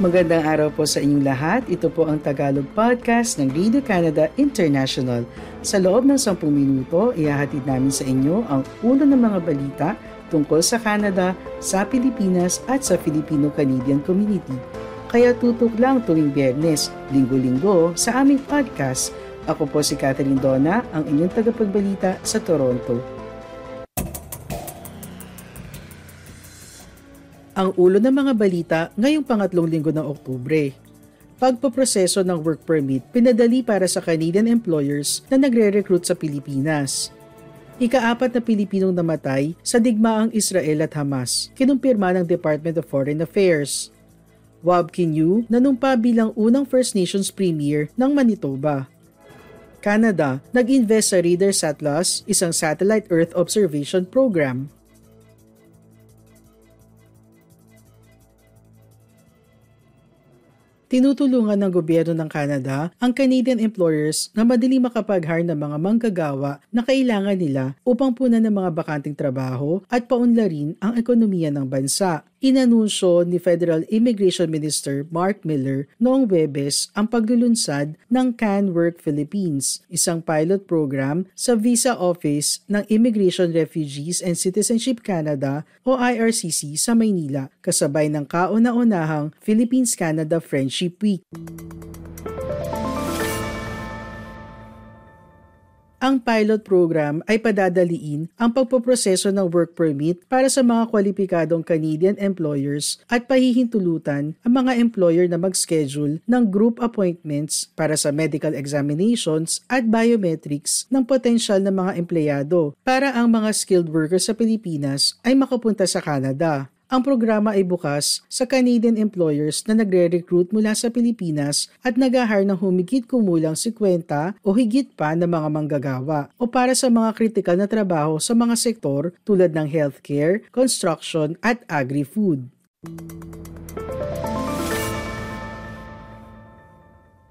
Magandang araw po sa inyong lahat. Ito po ang Tagalog Podcast ng Radio Canada International. Sa loob ng 10 minuto, ihahatid namin sa inyo ang ulo ng mga balita tungkol sa Canada, sa Pilipinas at sa Filipino-Canadian community. Kaya tutok lang tuwing Biyernes, linggo-linggo sa aming podcast. Ako po si Catherine Dona, ang inyong tagapagbalita sa Toronto. Ang ulo ng mga balita ngayong pangatlong linggo ng Oktubre. Pagpaproseso ng work permit pinadali para sa Canadian employers na nagre-recruit sa Pilipinas. Ika-apat na Pilipinong namatay sa digmaang Israel at Hamas, kinumpirma ng Department of Foreign Affairs. Wabanakwut Kinew nanumpa bilang unang First Nations Premier ng Manitoba. Canada nag-invest sa RADARSAT+, isang satellite Earth observation program. Tinutulungan ng gobyerno ng Canada ang Canadian employers na madaling makapag-hire ng mga manggagawa na kailangan nila upang punan ng mga bakanting trabaho at paunlarin ang ekonomiya ng bansa. Inanunsyo ni Federal Immigration Minister Mark Miller noong Huwebes ang paglulunsad ng CanWork Philippines, isang pilot program sa Visa Office ng Immigration, Refugees and Citizenship Canada o IRCC sa Maynila, kasabay ng kauna-unahang Philippines-Canada Friendship Week. Ang pilot program ay padadaliin ang pagpoproseso ng work permit para sa mga kwalipikadong Canadian employers at pahihintulutan ang mga employer na mag-schedule ng group appointments para sa medical examinations at biometrics ng potensyal na mga empleyado para ang mga skilled workers sa Pilipinas ay makapunta sa Canada. Ang programa ay bukas sa Canadian employers na nagre-recruit mula sa Pilipinas at nag-hire ng humigit kumulang 50 o higit pa na mga manggagawa o para sa mga kritikal na trabaho sa mga sektor tulad ng healthcare, construction at agri-food.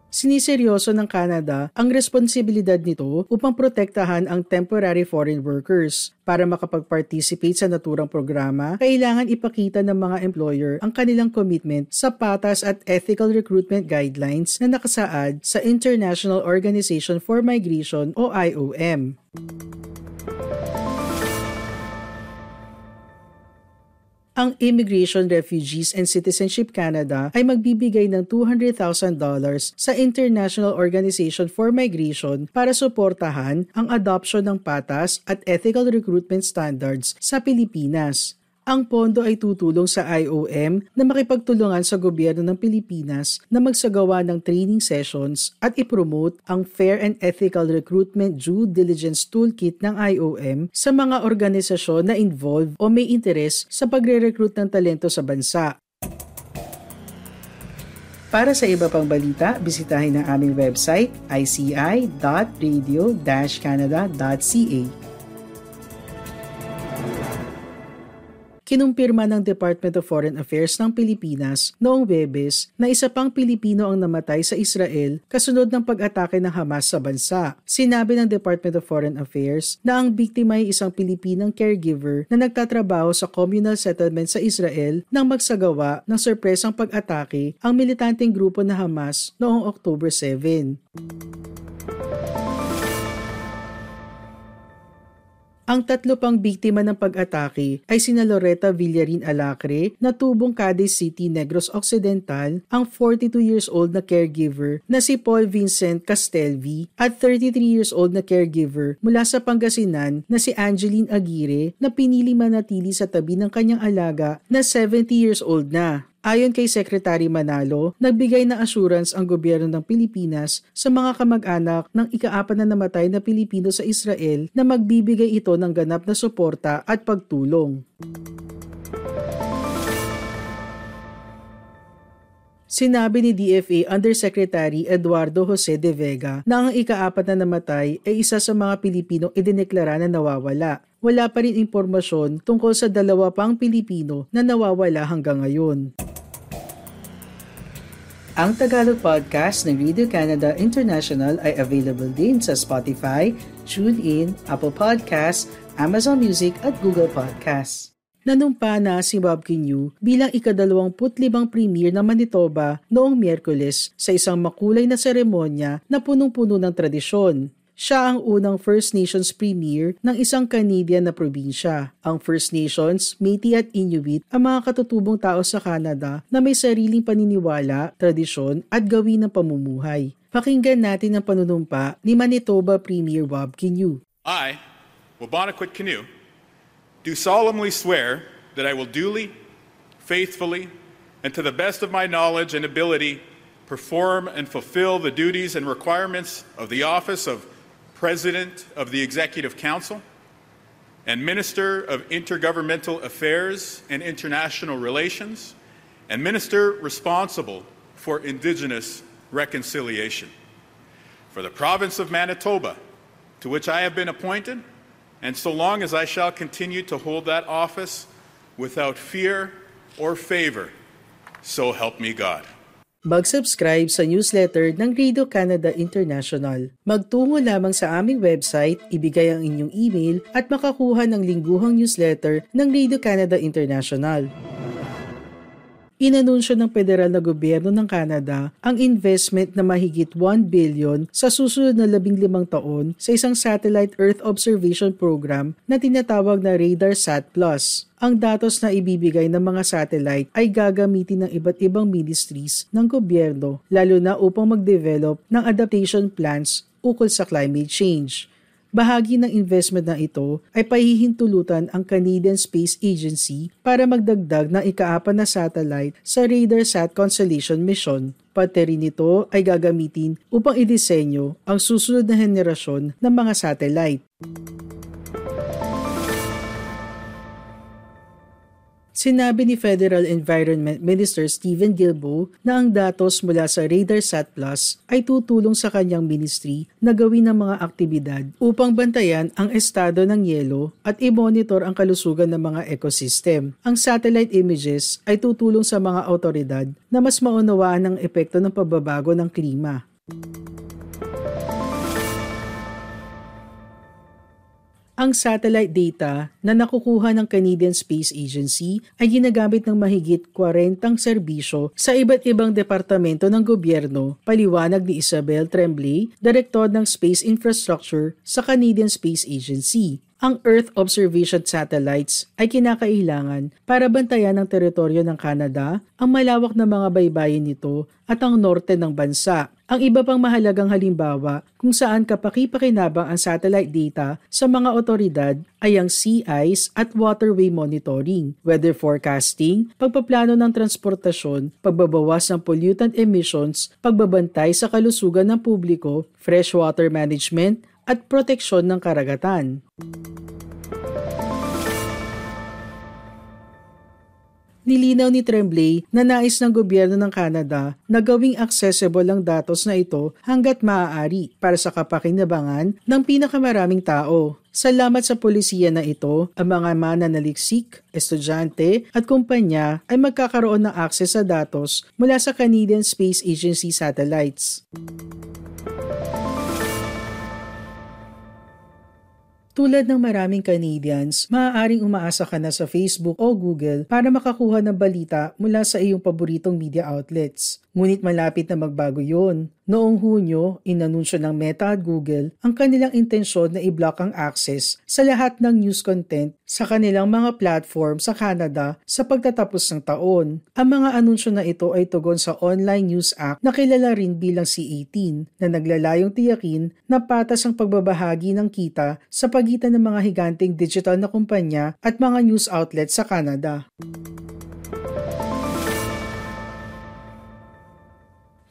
Siniseryoso ng Canada ang responsibilidad nito upang protektahan ang temporary foreign workers. Para makapag-participate sa naturang programa, kailangan ipakita ng mga employer ang kanilang commitment sa patas at ethical recruitment guidelines na nakasaad sa International Organization for Migration o IOM. Ang Immigration, Refugees and Citizenship Canada ay magbibigay ng $200,000 sa International Organization for Migration para suportahan ang adoption ng patas at ethical recruitment standards sa Pilipinas. Ang pondo ay tutulong sa IOM na makipagtulungan sa gobyerno ng Pilipinas na magsagawa ng training sessions at ipromote ang Fair and Ethical Recruitment Due Diligence Toolkit ng IOM sa mga organisasyon na involved o may interes sa pagre-recruit ng talento sa bansa. Para sa iba pang balita, bisitahin ang aming website ici.radio-canada.ca. Kinumpirma ng Department of Foreign Affairs ng Pilipinas noong Huwebes na isa pang Pilipino ang namatay sa Israel kasunod ng pag-atake ng Hamas sa bansa. Sinabi ng Department of Foreign Affairs na ang biktima ay isang Pilipinang caregiver na nagtatrabaho sa communal settlement sa Israel nang magsagawa ng surpresang pag-atake ang militanteng grupo na Hamas noong Oktubre 7. Ang tatlo pang biktima ng pag-atake ay sina Loretta Villarin Alacre na tubong Cadiz City, Negros Occidental, ang 42 years old na caregiver na si Paul Vincent Castelvi at 33 years old na caregiver mula sa Pangasinan na si Angeline Aguirre na pinili manatili sa tabi ng kanyang alaga na 70 years old na. Ayon kay Secretary Manalo, nagbigay ng assurance ang gobyerno ng Pilipinas sa mga kamag-anak ng ika-apat na namatay na Pilipino sa Israel na magbibigay ito ng ganap na suporta at pagtulong. Sinabi ni DFA Undersecretary Eduardo Jose de Vega na ang ika-apat na namatay ay isa sa mga Pilipinong idineklara na nawawala. Wala pa rin impormasyon tungkol sa dalawa pang Pilipino na nawawala hanggang ngayon. Ang Tagalog Podcast ng Radio Canada International ay available din sa Spotify, TuneIn, Apple Podcasts, Amazon Music at Google Podcasts. Nanumpa na si Bob Kinew bilang ika-25 premier ng Manitoba noong Miyerkules sa isang makulay na seremonya na punong-puno ng tradisyon. Siya ang unang First Nations premier ng isang Canadian na probinsya. Ang First Nations, Métis at Inuit ang mga katutubong tao sa Canada na may sariling paniniwala, tradisyon at gawin ng pamumuhay. Pakinggan natin ang panunumpa ni Manitoba Premier Bob Kinew. I, Wabanakwut Kinew, do solemnly swear that I will duly, faithfully, and to the best of my knowledge and ability perform and fulfill the duties and requirements of the office of President of the Executive Council and Minister of Intergovernmental Affairs and International Relations and Minister responsible for Indigenous reconciliation for the province of Manitoba, to which I have been appointed, and so long as I shall continue to hold that office without fear or favor, so help me God. Mag-subscribe sa newsletter ng Radio Canada International. Magtungo lamang sa aming website, ibigay ang inyong email at makakuha ng lingguhang newsletter ng Radio Canada International. Inanunsyo ng federal na gobyerno ng Canada ang investment na mahigit 1 billion sa susunod na 15 taon sa isang satellite Earth observation program na tinatawag na RADARSAT+. Ang datos na ibibigay ng mga satellite ay gagamitin ng iba't ibang ministries ng gobyerno, lalo na upang mag-develop ng adaptation plans ukol sa climate change. Bahagi ng investment na ito ay pahihintulutan ang Canadian Space Agency para magdagdag ng ika-4 na satellite sa RADARSAT Constellation Mission. Pati rin ito ay gagamitin upang idisenyo ang susunod na henerasyon ng mga satellite. Sinabi ni Federal Environment Minister Steven Gilbeau na ang datos mula sa RADARSAT+ ay tutulong sa kanyang ministry na gawin ang mga aktibidad upang bantayan ang estado ng yelo at i-monitor ang kalusugan ng mga ecosystem. Ang satellite images ay tutulong sa mga awtoridad na mas maunawaan ang epekto ng pagbabago ng klima. Ang satellite data na nakukuha ng Canadian Space Agency ay ginagamit ng mahigit 40 serbisyo sa iba't ibang departamento ng gobyerno, paliwanag ni Isabel Tremblay, Direktor ng Space Infrastructure sa Canadian Space Agency. Ang Earth observation satellites ay kinakailangan para bantayan ang teritoryo ng Canada, ang malawak na mga baybayin nito at ang norte ng bansa. Ang iba pang mahalagang halimbawa kung saan kapaki-pakinabang ang satellite data sa mga otoridad ay ang sea ice at waterway monitoring, weather forecasting, pagpaplano ng transportasyon, pagbabawas ng pollutant emissions, pagbabantay sa kalusugan ng publiko, freshwater management, at proteksyon ng karagatan. Nilinaw ni Tremblay na nais ng gobyerno ng Canada na gawing accessible ang datos na ito hanggat maaari para sa kapakinabangan ng pinakamaraming tao. Salamat sa polisiya na ito, ang mga mananaliksik, estudyante at kumpanya ay magkakaroon ng access sa datos mula sa Canadian Space Agency satellites. Tulad ng maraming Canadians, maaaring umaasa ka na sa Facebook o Google para makakuha ng balita mula sa iyong paboritong media outlets. Ngunit malapit na magbago yun. Noong Hunyo, inanunsyo ng Meta at Google ang kanilang intensyon na i-block ang access sa lahat ng news content sa kanilang mga platform sa Canada sa pagtatapos ng taon. Ang mga anunsyo na ito ay tugon sa Online News Act na kilala rin bilang C-18 na naglalayong tiyakin na patas ang pagbabahagi ng kita sa pagitan ng mga higanting digital na kumpanya at mga news outlets sa Canada.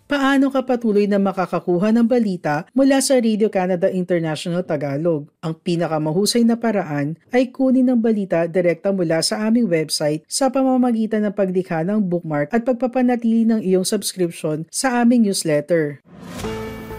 Paano ka patuloy na makakakuha ng balita mula sa Radio Canada International Tagalog? Ang pinakamahusay na paraan ay kunin ng balita direkta mula sa aming website sa pamamagitan ng paglikha ng bookmark at pagpapanatili ng iyong subscription sa aming newsletter.